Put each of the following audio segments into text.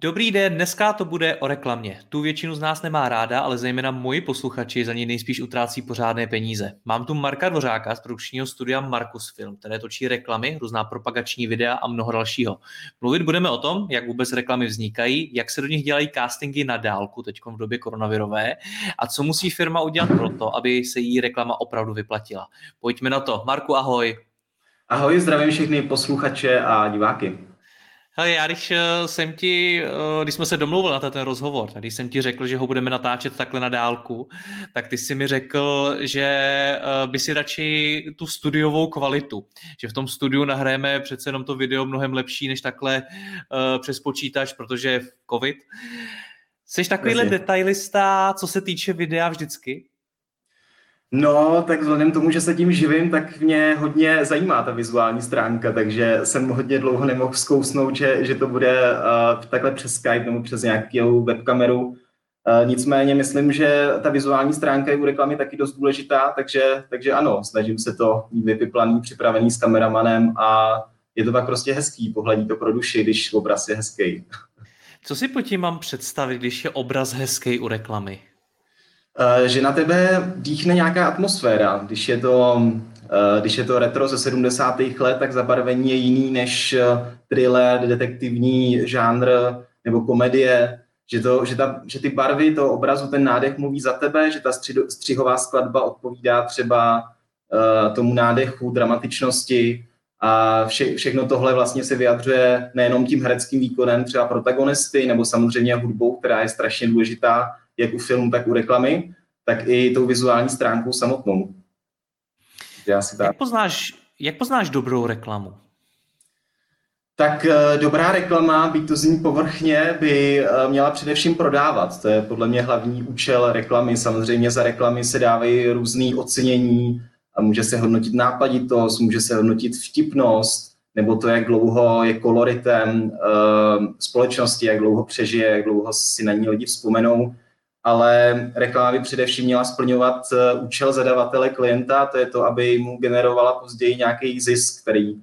Dobrý den, dneska to bude o reklamě. Tu většinu z nás nemá ráda, ale zejména moji posluchači za ní nejspíš utrácí pořádné peníze. Mám tu Marka Dvořáka z produkčního studia Markusfilm, které točí reklamy, různá propagační videa a mnoho dalšího. Mluvit budeme o tom, jak vůbec reklamy vznikají, jak se do nich dělají castingy na dálku teď v době koronavirové a co musí firma udělat pro to, aby se jí reklama opravdu vyplatila. Pojďme na to. Marku, ahoj. Ahoj, zdravím všechny posluchače a diváky. Hele, já když jsme se domluvili na ten rozhovor, když jsem ti řekl, že ho budeme natáčet takhle na dálku, tak ty jsi mi řekl, že by si radši tu studiovou kvalitu, že v tom studiu nahrajeme přece jenom to video mnohem lepší, než takhle přes počítač, protože je covid. Jsi takovýhle detailista, co se týče videa vždycky? No, tak vzhledem tomu, že se tím živím, tak mě hodně zajímá ta vizuální stránka, takže jsem hodně dlouho nemohl zkousnout, že to bude takhle přes Skype nebo přes nějakou webkameru. Nicméně myslím, že ta vizuální stránka je u reklamy taky dost důležitá, takže ano, snažím se to mít vypiplaný, připravený s kameramanem a je to tak prostě hezký, pohledí to pro duši, když obraz je hezký. Co si po tím mám představit, když je obraz hezký u reklamy? Že na tebe dýchne nějaká atmosféra. Když je to retro ze 70. let, tak zabarvení je jiný než thriller, detektivní žánr nebo komedie. Že ty barvy toho obrazu, ten nádech mluví za tebe, že ta střihová skladba odpovídá třeba tomu nádechu, dramatičnosti a všechno tohle vlastně se vyjadřuje nejenom tím hereckým výkonem třeba protagonisty nebo samozřejmě hudbou, která je strašně důležitá, jak u filmu, tak u reklamy, tak i tou vizuální stránkou samotnou. Jak poznáš dobrou reklamu? Tak dobrá reklama, byť to zní povrchně, by měla především prodávat. To je podle mě hlavní účel reklamy. Samozřejmě za reklamy se dávají různé ocenění, a může se hodnotit nápaditost, může se hodnotit vtipnost, nebo to, jak dlouho je koloritem společnosti, jak dlouho přežije, jak dlouho si na ní lidi vzpomenou. Ale reklama by především měla splňovat účel zadavatele klienta, to je to, aby mu generovala později nějaký zisk, který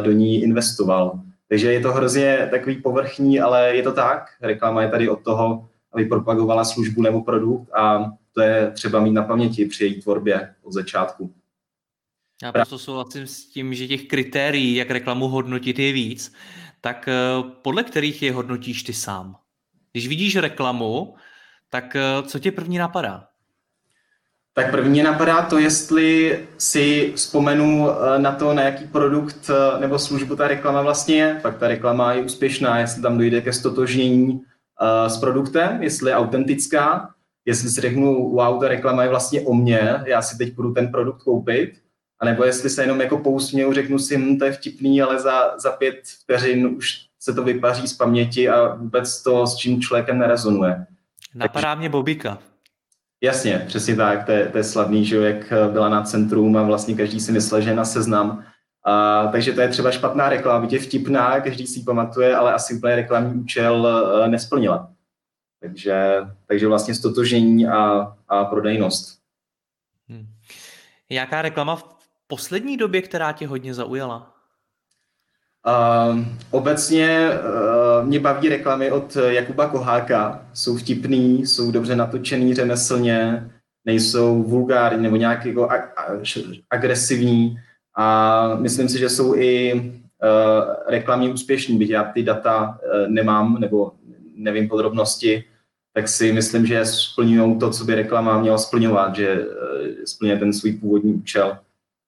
do ní investoval. Takže je to hrozně takový povrchní, ale je to tak. Reklama je tady od toho, aby propagovala službu nebo produkt a to je třeba mít na paměti při její tvorbě od začátku. Já proto souhlasím s tím, že těch kritérií, jak reklamu hodnotit, je víc, tak podle kterých je hodnotíš ty sám? Když vidíš reklamu, tak co tě první napadá? Tak první napadá to, jestli si vzpomenu na to, na jaký produkt nebo službu ta reklama vlastně je. Pak ta reklama je úspěšná, jestli tam dojde ke ztotožnění s produktem, jestli je autentická, jestli si řeknu, wow, ta reklama je vlastně o mně, já si teď budu ten produkt koupit, anebo jestli se jenom jako pousměju, řeknu si, to je vtipný, ale za 5 vteřin už se to vypaří z paměti a vůbec to, s čím člověkem nerezonuje. Napadá mě Bobíka. Jasně, přesně tak, to je slavný, že jak byla na centrum a vlastně každý si myslel, že je na seznam. Takže to je třeba špatná reklama, byť je vtipná, každý si ji pamatuje, ale asi úplně reklamní účel nesplnila. Takže vlastně ztotožení a prodejnost. Jaká reklama v poslední době, která tě hodně zaujala? Obecně mě baví reklamy od Jakuba Koháka. Jsou vtipný, jsou dobře natočený řemeslně, nejsou vulgární nebo nějak jako agresivní a myslím si, že jsou i reklamy úspěšný, byť já ty data nemám nebo nevím podrobnosti, tak si myslím, že splňují to, co by reklama měla splňovat, že splňuje ten svůj původní účel.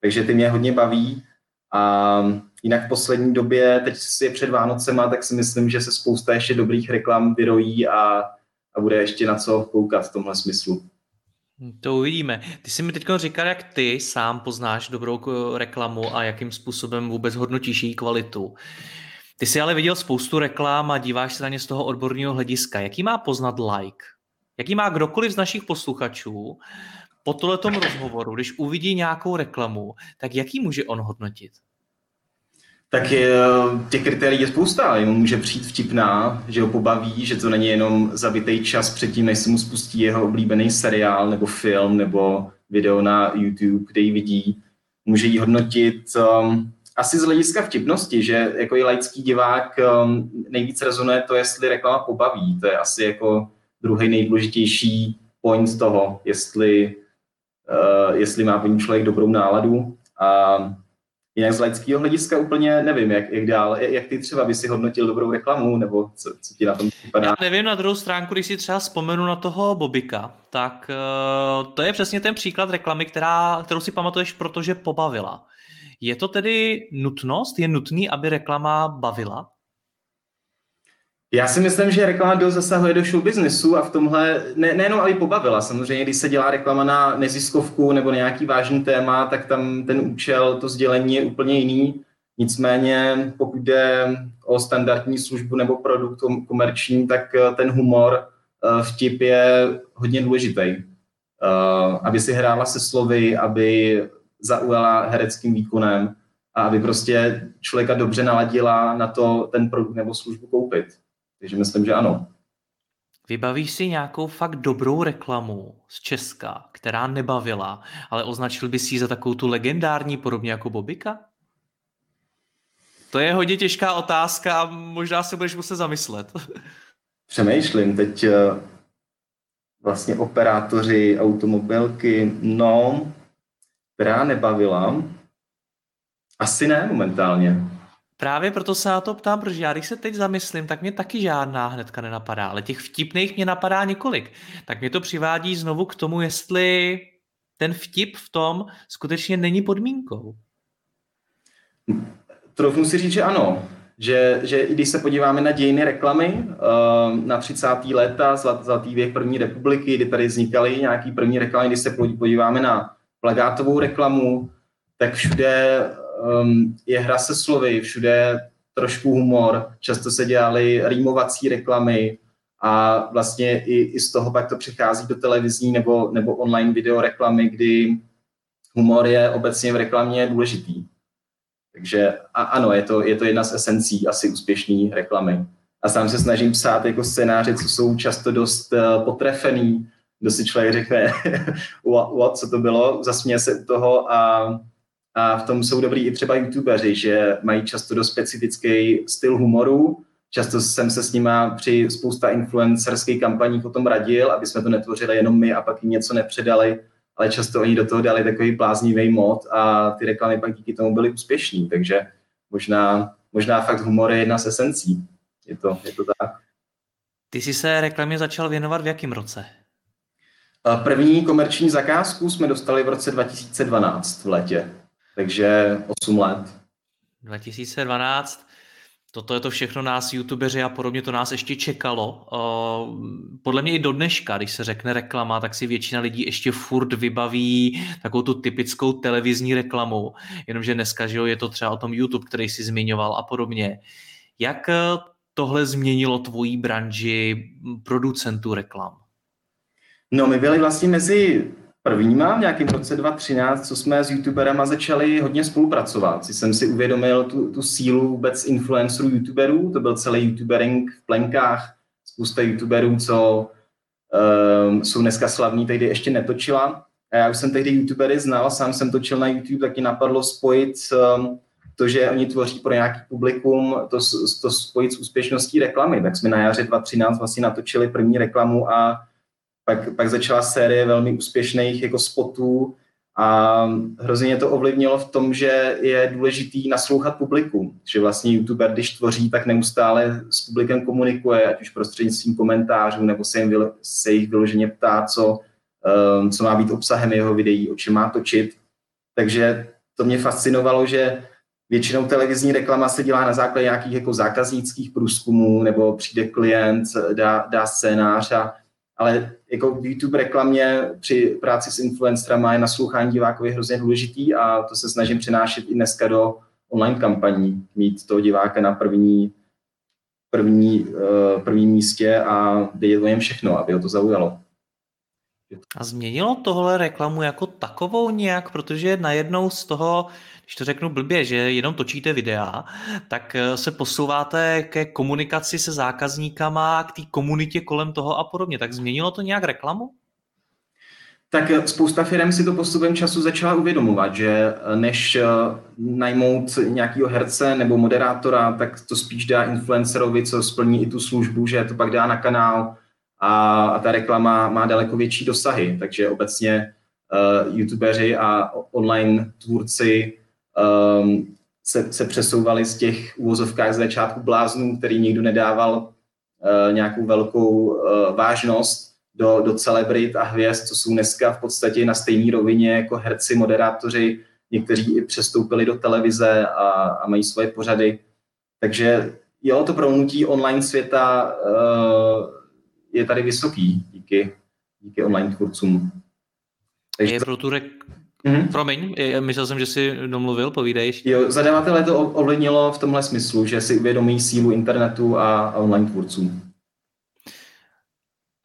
Takže ty mě hodně baví. A jinak v poslední době, teď je před Vánocema, tak si myslím, že se spousta ještě dobrých reklam vyrojí a bude ještě na co koukat v tomhle smyslu. To uvidíme. Ty jsi mi teď říkal, jak ty sám poznáš dobrou reklamu a jakým způsobem vůbec hodnotíš její kvalitu. Ty jsi ale viděl spoustu reklam a díváš se na ně z toho odborného hlediska. Jaký má poznat like? Jaký má kdokoliv z našich posluchačů po tohletom rozhovoru, když uvidí nějakou reklamu, tak jaký může on hodnotit? Tak těch kritérií je spousta. Jemu může přijít vtipná, že ho pobaví, že to není jenom zabitej čas předtím, než se mu spustí jeho oblíbený seriál nebo film nebo video na YouTube, kde ji vidí. Může ji hodnotit asi z hlediska vtipnosti, že jako i laický divák nejvíc rezonuje to, jestli reklama pobaví. To je asi jako druhý nejdůležitější point toho, jestli má v člověk dobrou náladu. A jinak z laického hlediska úplně nevím, jak dál. Jak ty třeba by si hodnotil dobrou reklamu, nebo co ti na tom připadá? Já nevím, na druhou stránku, když si třeba vzpomenu na toho Bobíka, tak to je přesně ten příklad reklamy, kterou si pamatuješ, protože pobavila. Je to tedy nutnost? Je nutný, aby reklama bavila? Já si myslím, že reklama zasahuje do show businessu a v tomhle nejenom, aby pobavila. Samozřejmě, když se dělá reklama na neziskovku nebo na nějaký vážný téma, tak tam ten účel, to sdělení je úplně jiný. Nicméně, pokud jde o standardní službu nebo produkt komerční, tak ten humor, vtip je hodně důležitý. Aby si hrála se slovy, aby zaujala hereckým výkonem a aby prostě člověka dobře naladila na to ten produkt nebo službu koupit. Takže myslím, že ano. Vybavíš si nějakou fakt dobrou reklamu z Česka, která nebavila, ale označil bys ji za takovou tu legendární, podobně jako Bobíka? To je hodně těžká otázka a možná se budeš muset zamyslet. Přemýšlím teď vlastně operátoři automobilky, která nebavila. Asi ne momentálně. Právě proto se na to ptám, protože já když se teď zamyslím, tak mě taky žádná hnedka nenapadá, ale těch vtipných mě napadá několik. Tak mě to přivádí znovu k tomu, jestli ten vtip v tom skutečně není podmínkou. Troufnu si říct, že ano. Že i když se podíváme na dějiny reklamy, na 30. léta, zlatý věk první republiky, kdy tady vznikaly nějaký první reklamy, když se podíváme na plakátovou reklamu, tak všude je hra se slovy, všude trošku humor, často se dělaly rýmovací reklamy a vlastně i z toho pak to přechází do televizní nebo online video reklamy, kdy humor je obecně v reklamě důležitý. Takže ano, je to jedna z esencí asi úspěšné reklamy. A sám se snažím psát jako scénáře, co jsou často dost potrefený, kdo si člověk řekne, what, co to bylo, zasměje se u toho a v tom jsou dobrý i třeba youtubeři, že mají často dost specifický styl humoru. Často jsem se s nima při spousta influencerských kampaních o tom radil, aby jsme to netvořili jenom my a pak jim něco nepředali, ale často oni do toho dali takový bláznivý mod a ty reklamy pak díky tomu byly úspěšný, takže možná fakt humor je jedna z esencí. Je to tak. Ty jsi se reklamě začal věnovat v jakém roce? První komerční zakázku jsme dostali v roce 2012 v létě, takže 8 let. 2012, toto je to všechno nás, youtubeři a podobně, to nás ještě čekalo. Podle mě i do dneška, když se řekne reklama, tak si většina lidí ještě furt vybaví takovou tu typickou televizní reklamu, jenomže dneska že je to třeba o tom YouTube, který jsi zmiňoval a podobně. Jak tohle změnilo tvojí branži producentů reklam? No, my byli vlastně mezi prvníma v nějakém roce 2013, co jsme s youtuberama začali hodně spolupracovat. Jsem si uvědomil tu sílu vůbec influencerů youtuberů, to byl celý youtubering v plenkách, spousta youtuberů, co jsou dneska slavní, tehdy ještě netočila. A já už jsem tehdy youtubery znal, sám jsem točil na YouTube, tak mě napadlo spojit to, že oni tvoří pro nějaký publikum, to spojit s úspěšností reklamy. Tak jsme na jaře 2013 vlastně natočili první reklamu a pak začala série velmi úspěšných jako spotů a hrozně to ovlivnilo v tom, že je důležitý naslouchat publiku, že vlastně youtuber, když tvoří, tak neustále s publikem komunikuje, ať už prostřednictvím komentářů, nebo se jich vyloženě ptá, co má být obsahem jeho videí, o čem má točit. Takže to mě fascinovalo, že Většinou televizní reklama se dělá na základě nějakých jako zákaznických průzkumů, nebo přijde klient, dá scénář, ale jako v YouTube reklamě při práci s influencerama je naslouchání divákovi hrozně důležitý a to se snažím přenášet i dneska do online kampaní, mít toho diváka na prvním místě a vědět o něm všechno, aby ho to zaujalo. A změnilo tohle reklamu jako takovou nějak, protože najednou z toho, když to řeknu blbě, že jenom točíte videa, tak se posouváte ke komunikaci se zákazníkama, k té komunitě kolem toho a podobně. Tak změnilo to nějak reklamu? Tak spousta firem si to postupem času začala uvědomovat, že než najmout nějakého herce nebo moderátora, tak to spíš dá influencerovi, co splní i tu službu, že to pak dá na kanál a ta reklama má daleko větší dosahy. Takže obecně youtubeři a online tvůrci se přesouvali z těch uvozovkách z začátku bláznů, který nikdo nedával nějakou velkou vážnost do celebrit a hvězd, co jsou dneska v podstatě na stejné rovině jako herci, moderátoři, někteří i přestoupili do televize a mají svoje pořady. Takže jo, to promnutí online světa je tady vysoký díky online tvůrcům. Takže Promiň, myslel jsem, že jsi domluvil, povídej. Jo, zadavatele to ovlivnilo v tomhle smyslu, že si uvědomí sílu internetu a online tvůrců.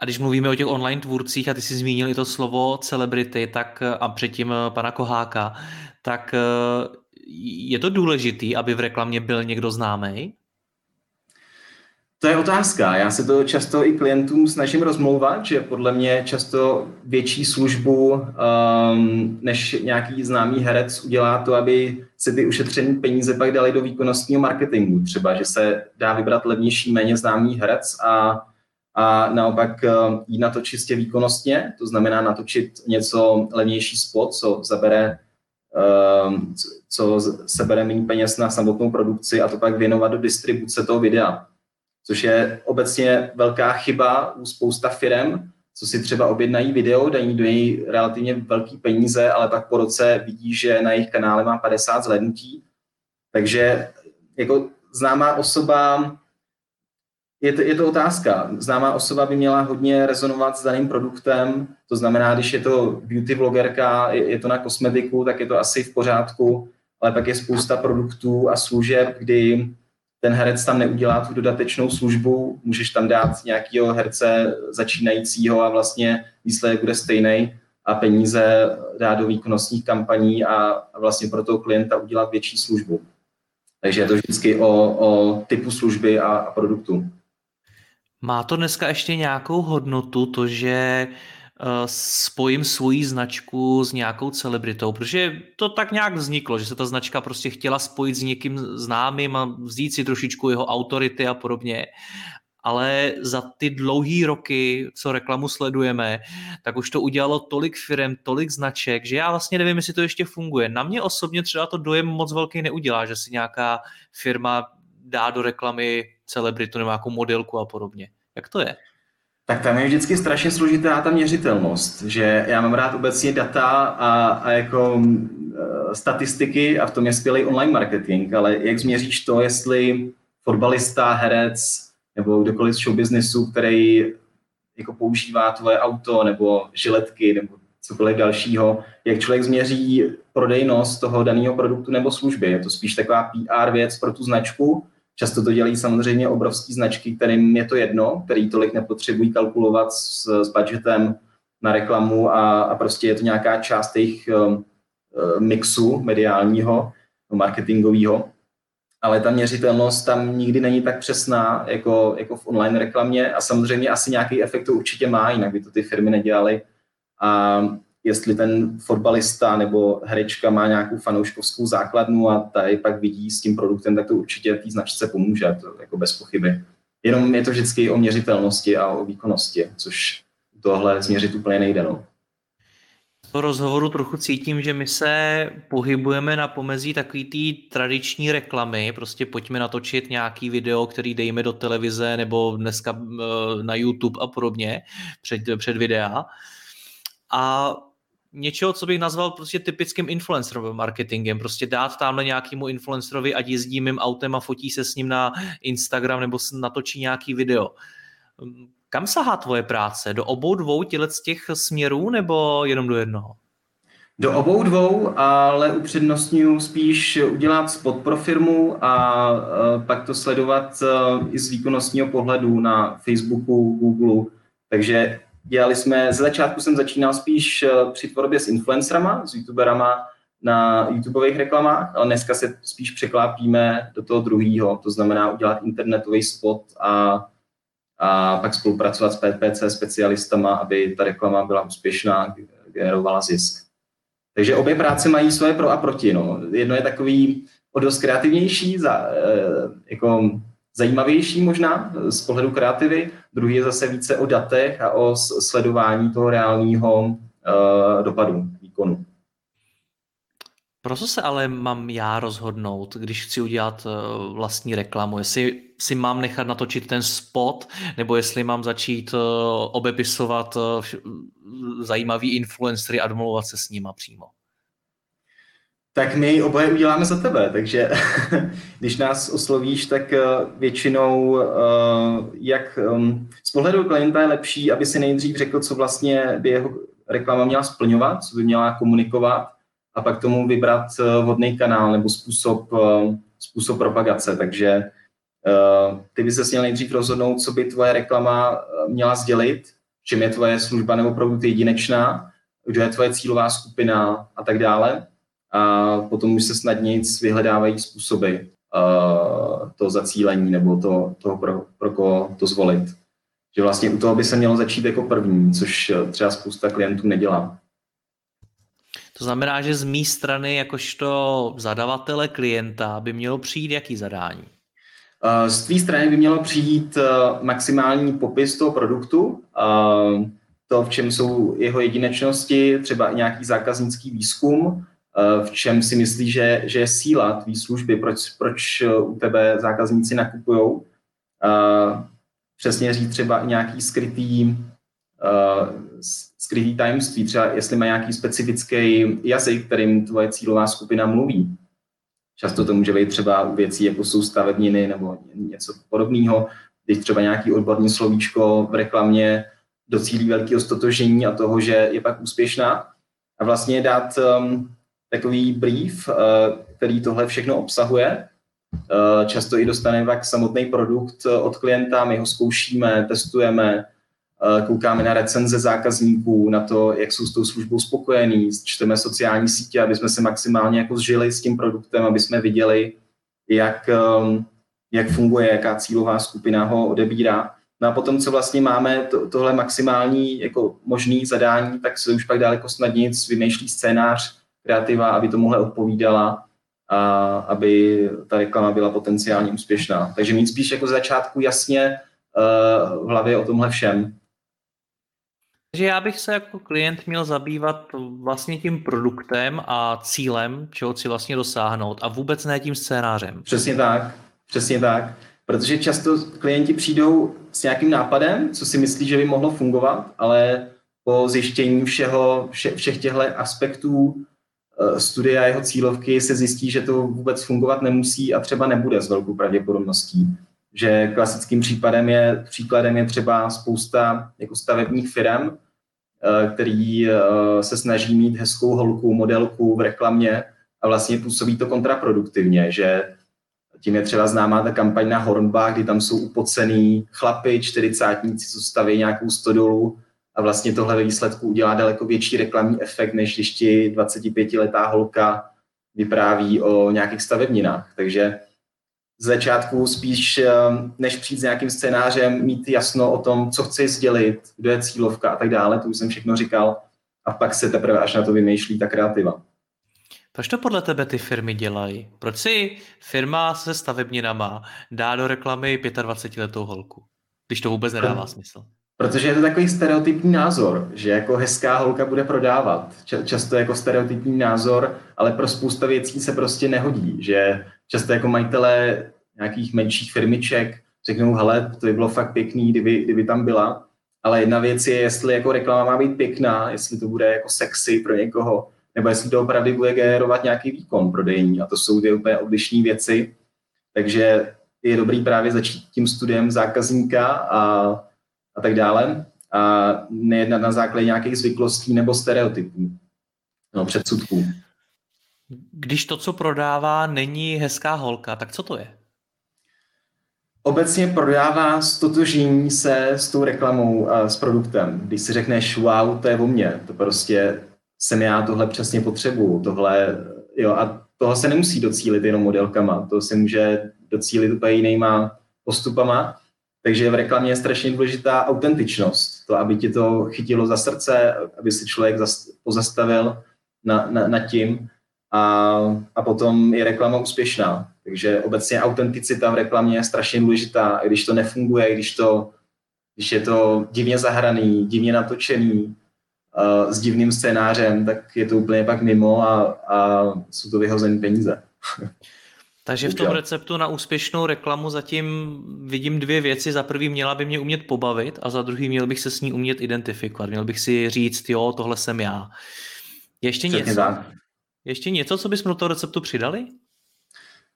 A když mluvíme o těch online tvůrcích, a ty jsi zmínil i to slovo celebrity, tak a předtím pana Koháka, tak je to důležitý, aby v reklamě byl někdo známý? To je otázka. Já se to často i klientům snažím rozmlouvat, že podle mě často větší službu než nějaký známý herec udělá to, aby se ty ušetřené peníze pak dali do výkonnostního marketingu. Třeba, že se dá vybrat levnější, méně známý herec a naopak jít na to čistě výkonnostně, to znamená natočit něco levnější spot, co sebere méně peněz na samotnou produkci a to pak věnovat do distribuce toho videa. Což je obecně velká chyba u spousta firem, co si třeba objednají video, dají do něj relativně velký peníze, ale pak po roce vidí, že na jejich kanále má 50 zhlédnutí. Takže jako známá osoba, je to otázka, známá osoba by měla hodně rezonovat s daným produktem, to znamená, když je to beauty vlogerka, je to na kosmetiku, tak je to asi v pořádku, ale pak je spousta produktů a služeb, kdy ten herec tam neudělá tu dodatečnou službu, můžeš tam dát nějakého herce začínajícího a vlastně výsledek bude stejný a peníze dá do výkonnostních kampaní a vlastně pro toho klienta udělat větší službu. Takže je to vždycky o typu služby a produktu. Má to dneska ještě nějakou hodnotu, to, že spojím svoji značku s nějakou celebritou, protože to tak nějak vzniklo, že se ta značka prostě chtěla spojit s někým známým a vzít si trošičku jeho autority a podobně. Ale za ty dlouhý roky, co reklamu sledujeme, tak už to udělalo tolik firem, tolik značek, že já vlastně nevím, jestli to ještě funguje. Na mě osobně třeba to dojem moc velký neudělá, že si nějaká firma dá do reklamy celebritu nebo nějakou modelku a podobně. Jak to je? Tak tam je vždycky strašně složitá ta měřitelnost, že já mám rád obecně data a jako statistiky a v tom je skvělý online marketing, ale jak změříš to, jestli fotbalista, herec nebo kdokoliv z showbiznesu, který jako používá tvoje auto nebo žiletky nebo cokoliv dalšího, jak člověk změří prodejnost toho daného produktu nebo služby. Je to spíš taková PR věc pro tu značku. Často to dělají samozřejmě obrovské značky, kterým je to jedno, který tolik nepotřebují kalkulovat s budgetem na reklamu a prostě je to nějaká část jejich mixu mediálního, marketingového. Ale ta měřitelnost tam nikdy není tak přesná jako v online reklamě a samozřejmě asi nějaký efekt to určitě má, jinak by to ty firmy nedělaly. A jestli ten fotbalista nebo herečka má nějakou fanouškovskou základnu a tady pak vidí s tím produktem, tak to určitě té značce pomůže, to jako bez pochyby. Jenom je to vždycky o měřitelnosti a o výkonnosti, což tohle změřit úplně nejde. No. Po rozhovoru trochu cítím, že my se pohybujeme na pomezí takový té tradiční reklamy, prostě pojďme natočit nějaký video, který dejme do televize nebo dneska na YouTube a podobně před videa. A něčeho, co bych nazval prostě typickým influencerovým marketingem. Prostě dát tamhle nějakému influencerovi, ať jezdí mým autem a fotí se s ním na Instagram nebo natočí nějaký video. Kam sahá tvoje práce? Do obou dvou těch směrů nebo jenom do jednoho? Do obou dvou, ale upřednostňuji spíš udělat spot pro firmu a pak to sledovat i z výkonnostního pohledu na Facebooku, Googleu. Takže ze začátku jsem začínal spíš při tvorbě s influencerama, s youtuberama na YouTubeových reklamách, ale dneska se spíš překlápíme do toho druhého, to znamená udělat internetový spot a pak spolupracovat s PPC specialistama, aby ta reklama byla úspěšná, generovala zisk. Takže obě práce mají svoje pro a proti. No. Jedno je takový o dost kreativnější, zajímavější možná z pohledu kreativy, druhý je zase více o datech a o sledování toho reálního dopadu, výkonu. Pro co se ale mám já rozhodnout, když chci udělat vlastní reklamu? Jestli si mám nechat natočit ten spot, nebo jestli mám začít obepisovat zajímavý influencery a domlouvat se s nima přímo? Tak my oboje uděláme za tebe, takže když nás oslovíš, tak většinou z pohledu klienta je lepší, aby si nejdřív řekl, co vlastně by jeho reklama měla splňovat, co by měla komunikovat a pak tomu vybrat vhodný kanál nebo způsob propagace. Takže ty by ses měl nejdřív rozhodnout, co by tvoje reklama měla sdělit, čím je tvoje služba nebo produkt jedinečná, kdo je tvoje cílová skupina a tak dále. A potom už se snadněji vyhledávají způsoby toho zacílení nebo toho pro koho to zvolit. Že vlastně u toho by se mělo začít jako první, což třeba spousta klientů nedělá. To znamená, že z mé strany jakožto zadavatele klienta by mělo přijít jaký zadání? Z tvé strany by mělo přijít maximální popis toho produktu, to, v čem jsou jeho jedinečnosti, třeba nějaký zákaznický výzkum, v čem si myslí, že je síla tvý služby, proč u tebe zákazníci nakupujou. Přesně říct třeba nějaký skrytý tajemství, třeba jestli má nějaký specifický jazyk, kterým tvoje cílová skupina mluví. Často to může být třeba u věcí, jako jsou stavebniny nebo něco podobného, když třeba nějaký odborný slovíčko v reklamě docílí velkého stotožení a toho, že je pak úspěšná. A vlastně dát takový brief, který tohle všechno obsahuje. Často i dostaneme pak samotný produkt od klienta, my ho zkoušíme, testujeme, koukáme na recenze zákazníků, na to, jak jsou s tou službou spokojení, čteme sociální sítě, aby jsme se maximálně jako zžili s tím produktem, aby jsme viděli, jak funguje, jaká cílová skupina ho odebírá. No a potom, co vlastně máme tohle maximální jako možný zadání, tak se už pak daleko snadněji vymýšlí scénář, kreativa, aby tomuhle odpovídala a aby ta reklama byla potenciálně úspěšná. Takže mít spíš jako z začátku jasně v hlavě o tomhle všem. Takže já bych se jako klient měl zabývat vlastně tím produktem a cílem, čeho chci vlastně dosáhnout a vůbec ne tím scénářem. Přesně tak. Protože často klienti přijdou s nějakým nápadem, co si myslí, že by mohlo fungovat, ale po zjištění všech těchto aspektů studia jeho cílovky se zjistí, že to vůbec fungovat nemusí a třeba nebude s velkou pravděpodobností. Že klasickým příkladem je třeba spousta jako stavebních firem, který se snaží mít hezkou holku, modelku v reklamě a vlastně působí to kontraproduktivně, že tím je třeba známá ta kampaň na Hornbach, kdy tam jsou upocený chlapi, 40tníci, co staví nějakou stodolu a vlastně tohle ve výsledku udělá daleko větší reklamní efekt, než když ti 25letá holka vypráví o nějakých stavebninách. Takže z začátku spíš, než přijít s nějakým scénářem, mít jasno o tom, co chci sdělit, kdo je cílovka a tak dále, to už jsem všechno říkal, a pak se teprve až na to vymýšlí ta kreativa. Proč to podle tebe ty firmy dělají? Proč si firma se stavebninama dá do reklamy 25letou holku, když to vůbec nedává smysl? Protože je to takový stereotypní názor, že jako hezká holka bude prodávat. Často jako stereotypní názor, ale pro spousta věcí se prostě nehodí, že často jako majitelé nějakých menších firmiček řeknou, hele, to by bylo fakt pěkný, kdyby tam byla, Ale jedna věc je, jestli jako reklama má být pěkná, jestli to bude jako sexy pro někoho, nebo jestli to opravdu bude generovat nějaký výkon prodejní. A to jsou dvě úplně odlišné věci. Takže je dobrý právě začít tím studiem zákazníka a tak dále. A nejednat na základě nějakých zvyklostí nebo stereotypů, předsudků. Když to, co prodává, není hezká holka, tak co to je? Obecně prodává stotožnění se s tou reklamou a s produktem. Když si řekneš, wow, to je o mně, to prostě jsem já, tohle přesně potřebuju, tohle, jo, a toho se nemusí docílit jenom modelkama, to se může docílit úplně jinýma postupama, takže v reklamě je strašně důležitá autentičnost, to, aby ti to chytilo za srdce, aby se člověk pozastavil nad tím a potom je reklama úspěšná. Takže obecně autenticita v reklamě je strašně důležitá, když to nefunguje, když je to divně zahraný, divně natočený, s divným scénářem, tak je to úplně pak mimo a jsou to vyhozené peníze. Takže v tom receptu na úspěšnou reklamu zatím vidím dvě věci. Za prvý, měla by mě umět pobavit a za druhý, měl bych se s ní umět identifikovat. Měl bych si říct, jo, tohle jsem já. Ještě něco, co bychom do toho receptu přidali?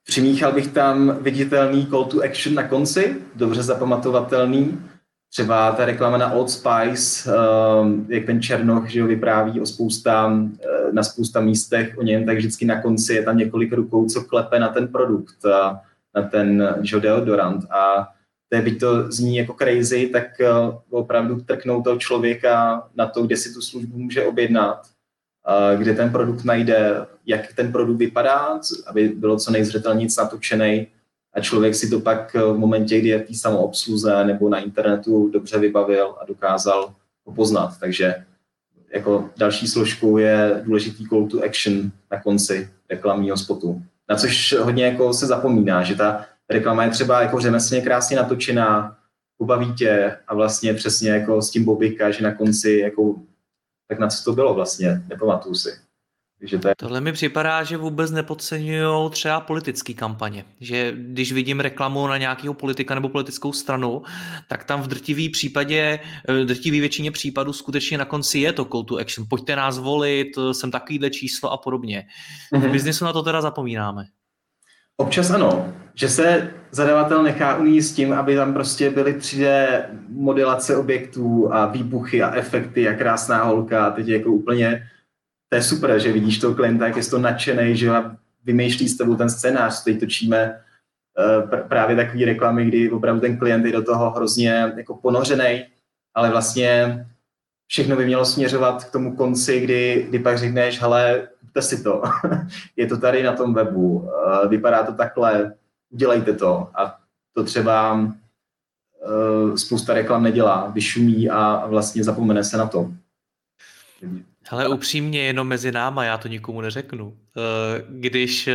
Přimíchal bych tam viditelný call to action na konci, dobře zapamatovatelný. Třeba ta reklama na Old Spice, jak ten Černoch, že ho vypráví na spousta místech o něm, tak vždycky na konci je tam několik rukou, co klepe na ten produkt, na ten deodorant. A byť to zní jako crazy, tak opravdu trknou toho člověka na to, kde si tu službu může objednat, kde ten produkt najde, jak ten produkt vypadá, aby bylo co nejzřetelněji natočený. A člověk si to pak v momentě, kdy je v té samoobsluze nebo na internetu, dobře vybavil a dokázal ho poznat. Takže jako další složkou je důležitý call to action na konci reklamního spotu. Na což hodně jako se zapomíná, že ta reklama je třeba jako řemeslně krásně natočená, pobaví tě a vlastně přesně jako s tím Bobíka, že na konci jako tak na co to bylo vlastně, nepamatuju si. Tohle mi připadá, že vůbec nepodceňujou třeba politické kampaně. Že když vidím reklamu na nějakého politika nebo politickou stranu, tak tam v drtivý většině případů skutečně na konci je to call to action. Pojďte nás volit, jsem takovýhle číslo a podobně. Mm-hmm. V biznesu na to teda zapomínáme. Občas ano, že se zadavatel nechá unést s tím, aby tam prostě byly 3D modelace objektů a výbuchy a efekty a krásná holka a teď jako úplně... To je super, že vidíš toho klienta, jak je to nadšenej, že vymýšlí s tebou ten scénář. Teď točíme právě takové reklamy, kdy opravdu ten klient je do toho hrozně jako ponořenej, ale vlastně všechno by mělo směřovat k tomu konci, kdy pak řekneš, hele, kupte si to, je to tady na tom webu, vypadá to takhle, udělejte to. A to třeba spousta reklam nedělá, vyšumí a vlastně zapomene se na to. Hele, upřímně, jenom mezi náma, já to nikomu neřeknu. Když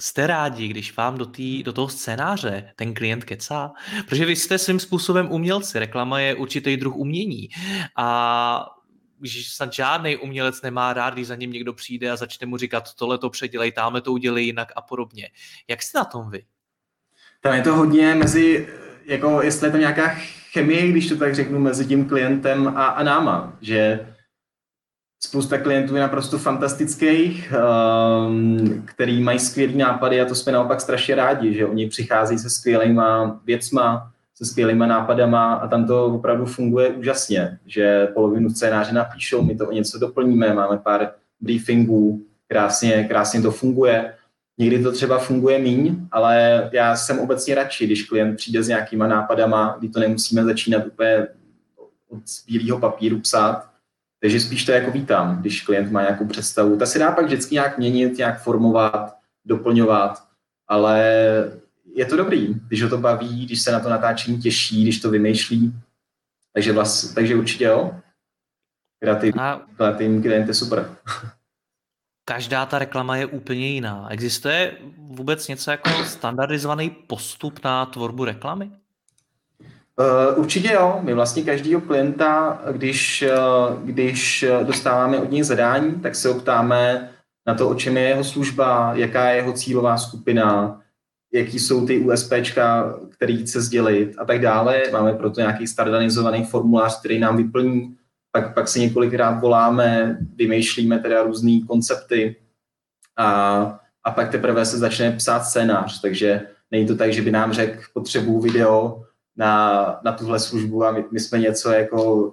jste rádi, když vám do toho scénáře ten klient kecá, protože vy jste svým způsobem umělci, reklama je určitý druh umění a snad žádnej umělec nemá rád, když za ním někdo přijde a začne mu říkat tohle to předělej, tamhle to udělej jinak a podobně. Jak jste na tom vy? Tam je to hodně mezi, jako jestli je to nějaká chemie, když to tak řeknu, mezi tím klientem a náma, že... Spousta klientů je naprosto fantastických, který mají skvělý nápady a to jsme naopak strašně rádi, že oni přicházejí se skvělejma věcma, se skvělejma nápadama a tam to opravdu funguje úžasně, že polovinu scénáře napíšou, my to o něco doplníme, máme pár briefingů, krásně to funguje. Někdy to třeba funguje míň, ale já jsem obecně radši, když klient přijde s nějakýma nápadama, kdy to nemusíme začínat úplně od bílého papíru psát. Takže spíš to jako vítám, když klient má nějakou představu. Ta se dá pak vždycky nějak měnit, nějak formovat, doplňovat, ale je to dobrý, když ho to baví, když se na to natáčení těší, když to vymýšlí. Takže určitě jo, kreativní klient je super. Každá ta reklama je úplně jiná. Existuje vůbec něco jako standardizovaný postup na tvorbu reklamy? Určitě jo, my vlastně každýho klienta, když dostáváme od něj zadání, tak se ho ptáme na to, o čem je jeho služba, jaká je jeho cílová skupina, jaký jsou ty USPčka, který chce sdělit a tak dále. Máme proto nějaký standardizovaný formulář, který nám vyplní, pak si několikrát voláme, vymýšlíme teda různý koncepty a pak teprve se začne psát scénář, takže není to tak, že by nám řekl, potřebuji video na tuhle službu a my jsme něco jako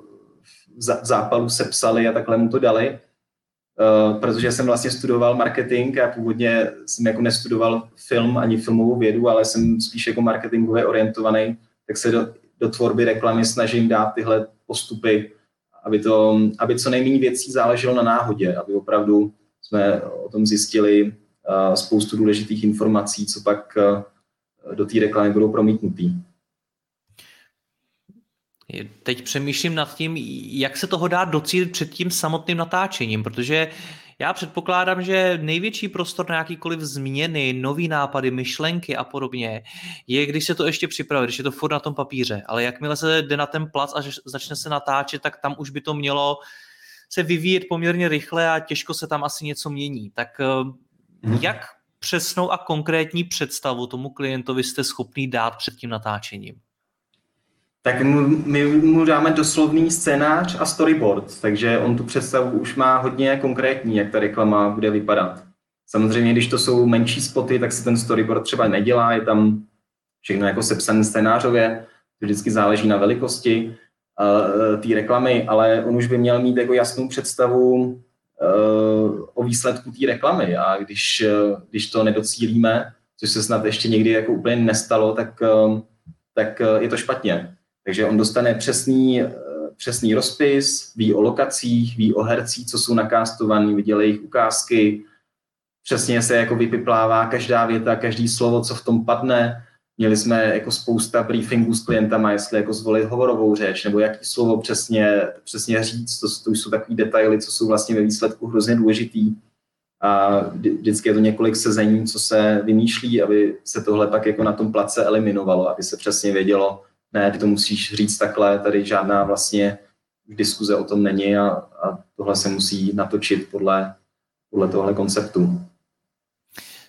v zápalu sepsali a takhle mu to dali. Protože jsem vlastně studoval marketing a původně jsem jako nestudoval film ani filmovou vědu, ale jsem spíš jako marketingově orientovaný, tak se do tvorby reklamy snažím dát tyhle postupy, aby co nejméně věcí záleželo na náhodě, aby opravdu jsme o tom zjistili spoustu důležitých informací, co pak do té reklamy budou promítnutý. Teď přemýšlím nad tím, jak se toho dá docílit před tím samotným natáčením, protože já předpokládám, že největší prostor na jakýkoliv změny, nový nápady, myšlenky a podobně je, když se to ještě připraví, když je to furt na tom papíře, ale jakmile se jde na ten plac a začne se natáčet, tak tam už by to mělo se vyvíjet poměrně rychle a těžko se tam asi něco mění. Tak jak přesnou a konkrétní představu tomu klientovi jste schopný dát před tím natáčením? Tak my mu dáme doslovný scénář a storyboard, takže on tu představu už má hodně konkrétní, jak ta reklama bude vypadat. Samozřejmě, když to jsou menší spoty, tak se ten storyboard třeba nedělá, je tam všechno jako sepsané scénářově, to vždycky záleží na velikosti té reklamy, ale on už by měl mít jako jasnou představu o výsledku té reklamy a když to nedocílíme, což se snad ještě někdy jako úplně nestalo, tak je to špatně. Takže on dostane přesný rozpis, ví o lokacích, ví o hercích, co jsou nakástovaní, viděli jejich ukázky, přesně se jako vypiplává každá věta, každý slovo, co v tom padne. Měli jsme jako spousta briefingů s klientama, jestli jako zvolit hovorovou řeč, nebo jaký slovo přesně říct, to jsou takový detaily, co jsou vlastně ve výsledku hrozně důležitý. A vždycky je to několik sezení, co se vymýšlí, aby se tohle pak jako na tom place eliminovalo, aby se přesně vědělo, ne, ty to musíš říct takhle, tady žádná vlastně diskuze o tom není a tohle se musí natočit podle tohle konceptu.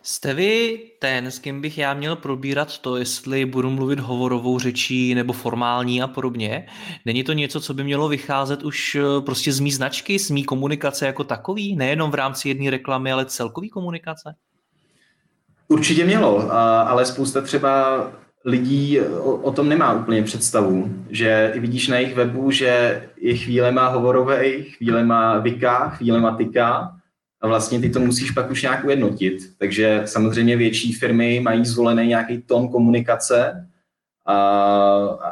Jste vy ten, s kým bych já měl probírat to, jestli budu mluvit hovorovou řečí nebo formální a podobně? Není to něco, co by mělo vycházet už prostě z mý značky, z mý komunikace jako takový? Nejenom v rámci jedné reklamy, ale celkový komunikace? Určitě mělo, ale spousta třeba lidí o tom nemá úplně představu, že i vidíš na jejich webu, že je chvíle má hovorovej, chvíle má vyká, chvíle má tyká a vlastně ty to musíš pak už nějak ujednotit. Takže samozřejmě větší firmy mají zvolený nějaký tón komunikace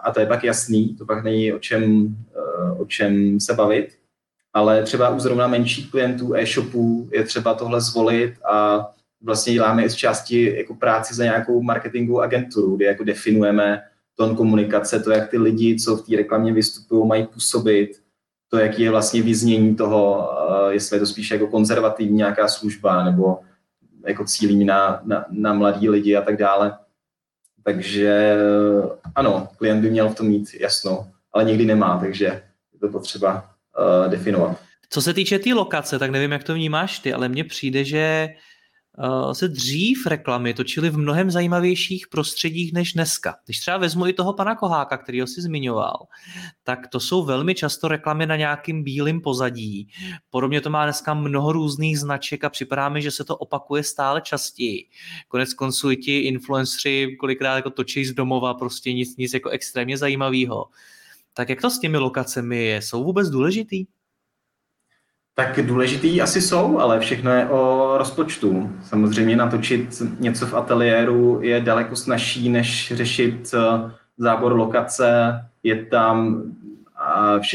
a to je pak jasný, to pak není o čem se bavit, ale třeba u zrovna menších klientů e-shopů je třeba tohle zvolit a vlastně děláme i z části jako práci za nějakou marketingovou agenturu, kde jako definujeme tón komunikace, to, jak ty lidi, co v té reklamě vystupují, mají působit, to, jaký je vlastně vyznění toho, jestli je to spíš jako konzervativní nějaká služba, nebo jako cílí na mladí lidi a tak dále. Takže ano, klient by měl v tom mít jasno, ale někdy nemá, takže je to potřeba definovat. Co se týče té lokace, tak nevím, jak to vnímáš ty, ale mně přijde, že se dřív reklamy točily v mnohem zajímavějších prostředích než dneska. Když třeba vezmu i toho pana Koháka, kterýho si zmiňoval, tak to jsou velmi často reklamy na nějakým bílým pozadí. Podobně to má dneska mnoho různých značek a připadá mi, že se to opakuje stále častěji. Konec konců i ti influenceri kolikrát jako točí z domova, prostě nic jako extrémně zajímavého. Tak jak to s těmi lokacemi je? Jsou vůbec důležitý? Tak důležitý asi jsou, ale všechno je o rozpočtu. Samozřejmě natočit něco v ateliéru je daleko snazší, než řešit zábor lokace, je tam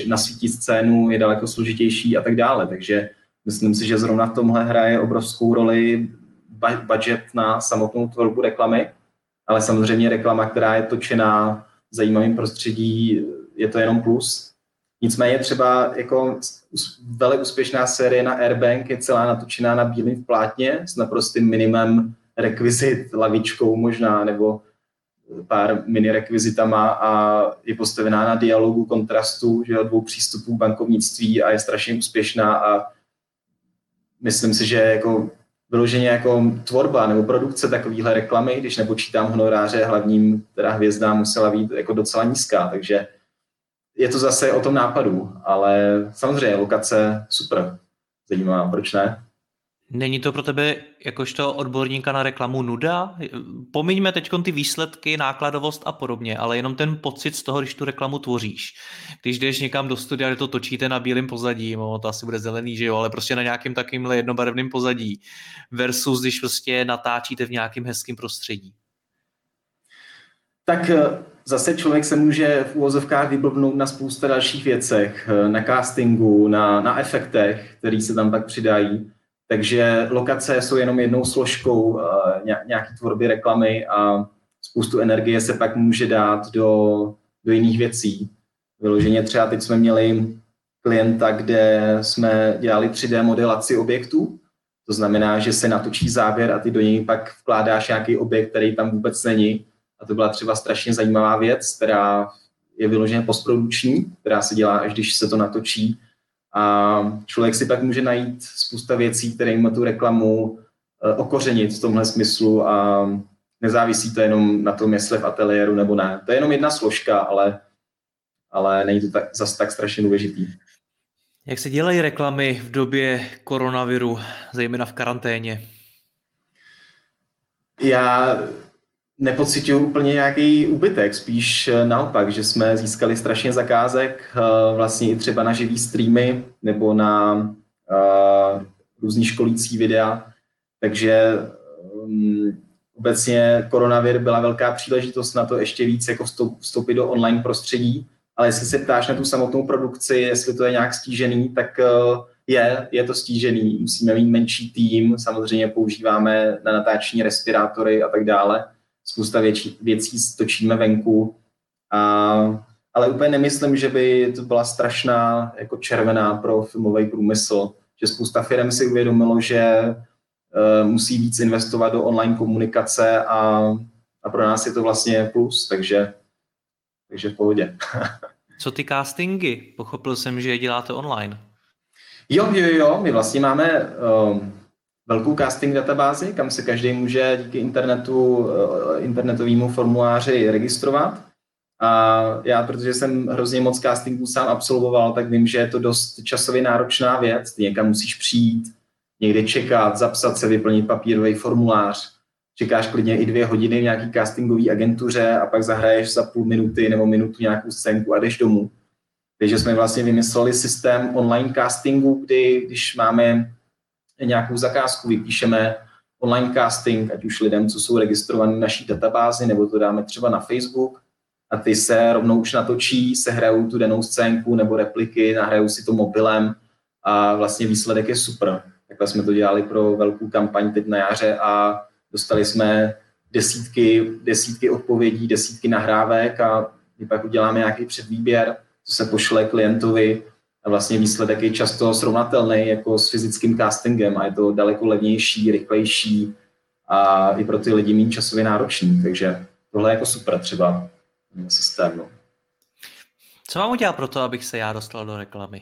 nasvítit scénu, je daleko složitější a tak dále. Takže myslím si, že zrovna v tomhle hraje obrovskou roli budget na samotnou tvorbu reklamy, ale samozřejmě reklama, která je točená v zajímavém prostředí, je to jenom plus. Nicméně třeba jako velmi úspěšná série na Airbank je celá natočená na bílém plátně s naprostým minimem rekvizit, lavičkou možná, nebo pár mini rekvizitama a je postavená na dialogu, kontrastu, že dvou přístupů bankovnictví a je strašně úspěšná a myslím si, že jako vyloženě jako tvorba nebo produkce takovýhle reklamy, když nepočítám honoráře, hlavním teda hvězdám musela být jako docela nízká, takže je to zase o tom nápadu, ale samozřejmě lokace super, zajímavá, proč ne? Není to pro tebe jakožto odborníka na reklamu nuda? Pomiňme teď ty výsledky, nákladovost a podobně, ale jenom ten pocit z toho, když tu reklamu tvoříš. Když jdeš někam do studia, kde to točíte na bílém pozadí, to asi bude zelený, že jo, ale prostě na nějakém takovýmhle jednobarevném pozadí versus když prostě natáčíte v nějakém hezkém prostředí. Tak zase člověk se může v uvozovkách vyblbnout na spousta dalších věcech, na castingu, na efektech, který se tam tak přidají. Takže lokace jsou jenom jednou složkou nějaký tvorby reklamy a spoustu energie se pak může dát do jiných věcí. Vyloženě třeba teď jsme měli klienta, kde jsme dělali 3D modelaci objektů. To znamená, že se natočí záběr a ty do něj pak vkládáš nějaký objekt, který tam vůbec není. A to byla třeba strašně zajímavá věc, která je vyloženě postproduční, která se dělá, až když se to natočí. A člověk si pak může najít spousta věcí, které má tu reklamu okořenit v tomhle smyslu a nezávisí to jenom na tom, jestli v ateliéru nebo ne. To je jenom jedna složka, ale není to zase tak strašně důležitý. Jak se dělají reklamy v době koronaviru, zejména v karanténě? Já nepocituju úplně nějaký úbytek, spíš naopak, že jsme získali strašně zakázek, vlastně i třeba na živý streamy nebo na různý školící videa, takže obecně koronavir byla velká příležitost na to ještě víc jako vstoupit do online prostředí, ale jestli se ptáš na tu samotnou produkci, jestli to je nějak stížený, tak je to stížený, musíme mít menší tým, samozřejmě používáme na natáčení respirátory a tak dále. Spousta věcí točíme venku, ale úplně nemyslím, že by to byla strašná jako červená pro filmový průmysl, že spousta firm si uvědomilo, že musí víc investovat do online komunikace a pro nás je to vlastně plus, takže v pohodě. Co ty castingy? Pochopil jsem, že děláte online. Jo, my vlastně máme velkou casting databázi, kam se každý může díky internetovému formuláři registrovat. A já, protože jsem hrozně moc castingů sám absolvoval, tak vím, že je to dost časově náročná věc. Ty někam musíš přijít, někde čekat, zapsat se, vyplnit papírový formulář. Čekáš klidně i 2 hodiny v nějaký castingové agentuře a pak zahraješ za půl minuty nebo minutu nějakou scénku a jdeš domů. Takže jsme vlastně vymysleli systém online castingu, kdy když máme nějakou zakázku, vypíšeme online casting, ať už lidem, co jsou registrovaní v naší databázi, nebo to dáme třeba na Facebook a ty se rovnou už natočí, sehrajou tu danou scénku nebo repliky, nahrajou si to mobilem a vlastně výsledek je super. Takhle jsme to dělali pro velkou kampaň teď na jaře a dostali jsme desítky odpovědí, desítky nahrávek a my pak uděláme nějaký předvýběr, co se pošle klientovi. A vlastně výsledek je často srovnatelný jako s fyzickým castingem a je to daleko levnější, rychlejší a i pro ty lidi méně časově náročný. Takže tohle je jako super třeba systém. Co mám udělat pro to, abych se já dostal do reklamy?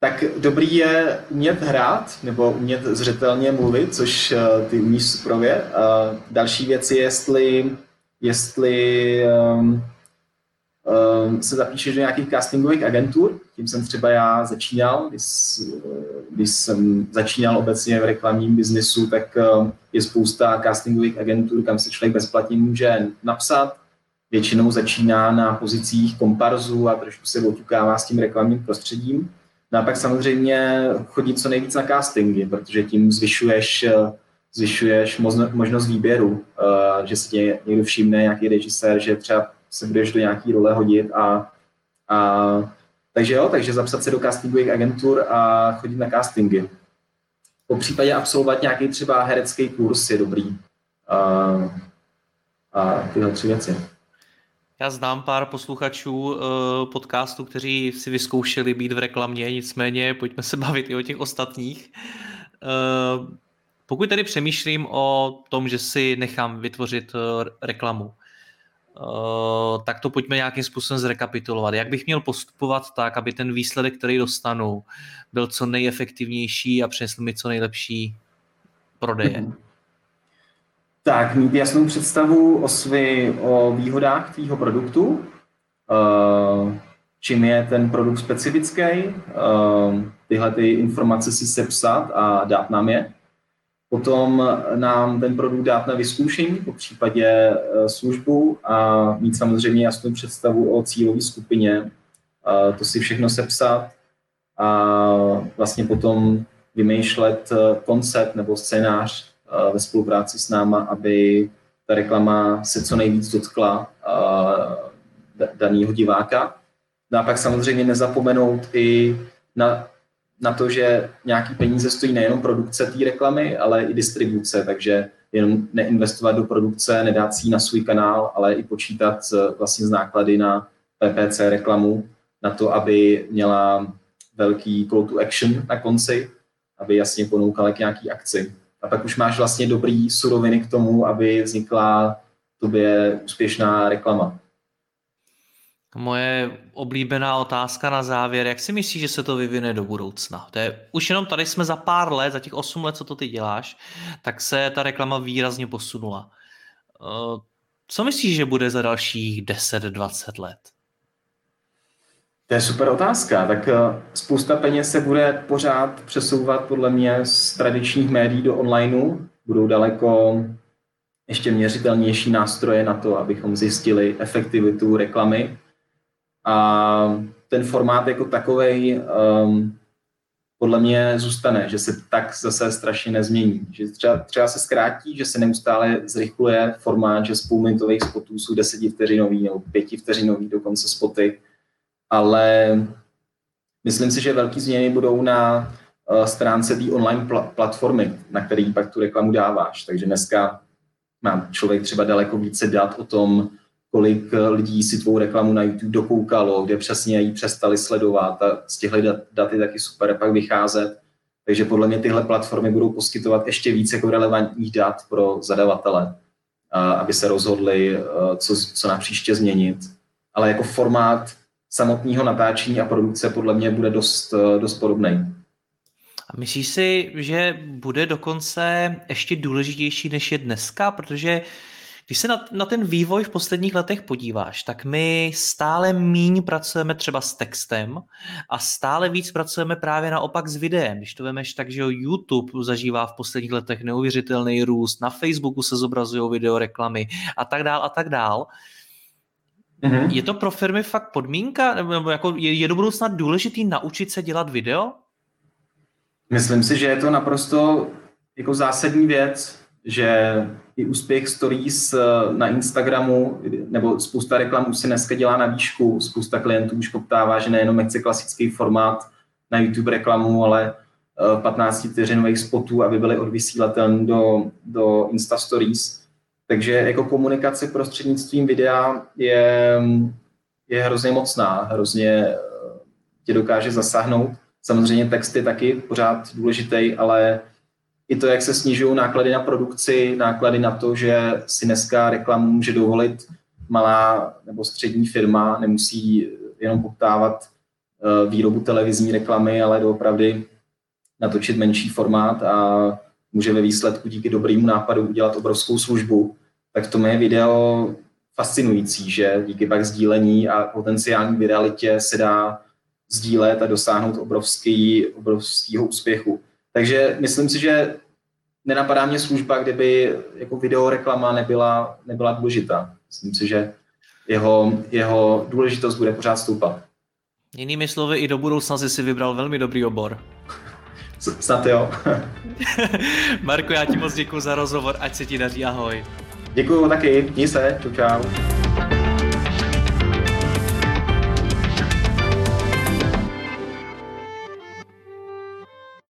Tak dobrý je umět hrát nebo umět zřetelně mluvit, což ty umíš suprově. Další věc je, jestli se zapíšeš do nějakých castingových agentur, tím jsem třeba já začínal, když jsem začínal obecně v reklamním biznesu, tak je spousta castingových agentur, kam se člověk bezplatně může napsat, většinou začíná na pozicích komparzů a trošku se oťukává s tím reklamním prostředím. No a pak samozřejmě chodí co nejvíc na castingy, protože tím zvyšuješ možnost výběru, že si tě někdo všimne, nějaký režisér, že třeba se budeš do nějaký role hodit takže zapsat se do castingových agentur a chodit na castingy. Po případě absolvovat nějaký třeba herecký kurz je dobrý. A tyhle 3 věci. Já znám pár posluchačů podcastu, kteří si vyzkoušeli být v reklamě, nicméně pojďme se bavit i o těch ostatních. Pokud tady přemýšlím o tom, že si nechám vytvořit reklamu, tak to pojďme nějakým způsobem zrekapitulovat. Jak bych měl postupovat tak, aby ten výsledek, který dostanu, byl co nejefektivnější a přinesl mi co nejlepší prodeje? Tak, mít jasnou představu o výhodách tvýho produktu, čím je ten produkt specifický, tyhle ty informace si sepsat a dát nám je. Potom nám ten produkt dát na vyzkoušení, po případě službu a mít samozřejmě jasnou představu o cílové skupině, to si všechno sepsat a vlastně potom vymýšlet koncept nebo scénář ve spolupráci s náma, aby ta reklama se co nejvíc dotkla daného diváka. No a pak samozřejmě nezapomenout i na to, že nějaký peníze stojí nejenom produkce té reklamy, ale i distribuce, takže jenom neinvestovat do produkce, nedát si ji na svůj kanál, ale i počítat vlastně z náklady na PPC reklamu, na to, aby měla velký call to action na konci, aby jasně ponoukala k nějaký akci. A pak už máš vlastně dobrý suroviny k tomu, aby vznikla tobě úspěšná reklama. Moje oblíbená otázka na závěr, jak si myslíš, že se to vyvine do budoucna? To je, už jenom tady jsme za pár let, za těch 8 let, co to ty děláš, tak se ta reklama výrazně posunula. Co myslíš, že bude za dalších 10-20 let? To je super otázka. Tak spousta peněz se bude pořád přesouvat podle mě z tradičních médií do onlineu. Budou daleko ještě měřitelnější nástroje na to, abychom zjistili efektivitu reklamy. A ten formát jako takovej podle mě zůstane, že se tak zase strašně nezmění. Že třeba se zkrátí, že se neustále zrychluje formát, že z půlminutových spotů jsou 10vteřinový nebo 5vteřinový dokonce spoty. Ale myslím si, že velké změny budou na stránce té online platformy, na který pak tu reklamu dáváš. Takže dneska má člověk třeba daleko více dat o tom, kolik lidí si tvou reklamu na YouTube dokoukalo, kde přesně ji přestali sledovat a z těchto dat je taky super pak vycházet. Takže podle mě tyhle platformy budou poskytovat ještě více jako relevantních dat pro zadavatele, aby se rozhodli, co na příště změnit. Ale jako formát samotného natáčení a produkce podle mě bude dost podobný. A myslíš si, že bude dokonce ještě důležitější, než je dneska? Protože když se na ten vývoj v posledních letech podíváš, tak my stále míň pracujeme třeba s textem a stále víc pracujeme právě naopak s videem. Když to vemeš tak, že YouTube zažívá v posledních letech neuvěřitelný růst, na Facebooku se zobrazují videoreklamy a tak dál a tak dál. Mhm. Je to pro firmy fakt podmínka? Nebo jako je do budoucna důležitý naučit se dělat video? Myslím si, že je to naprosto jako zásadní věc, že i úspěch stories na Instagramu, nebo spousta reklam už se dneska dělá na výšku, spousta klientů už poptává, že nejenom nechce klasický formát na YouTube reklamu, ale 15vteřinových spotů, aby byly odvysílatelné do Insta stories. Takže jako komunikace prostřednictvím videa je hrozně mocná, hrozně tě dokáže zasáhnout. Samozřejmě text je taky pořád důležitý, ale i to, jak se snižují náklady na produkci, náklady na to, že si dneska reklamu může dovolit malá nebo střední firma, nemusí jenom poptávat výrobu televizní reklamy, ale doopravdy natočit menší formát a může ve výsledku díky dobrýmu nápadu udělat obrovskou službu, tak to je video fascinující, že díky pak sdílení a potenciální viralitě se dá sdílet a dosáhnout obrovského úspěchu. Takže myslím si, že nenapadá mě služba, kde by jako videoreklama nebyla důležitá. Myslím si, že jeho důležitost bude pořád stoupat. Jinými slovy, i do budoucna si vybral velmi dobrý obor. Snad jo. Marku, já ti moc děkuju za rozhovor, ať se ti daří, ahoj. Děkuju taky, měj se, čau.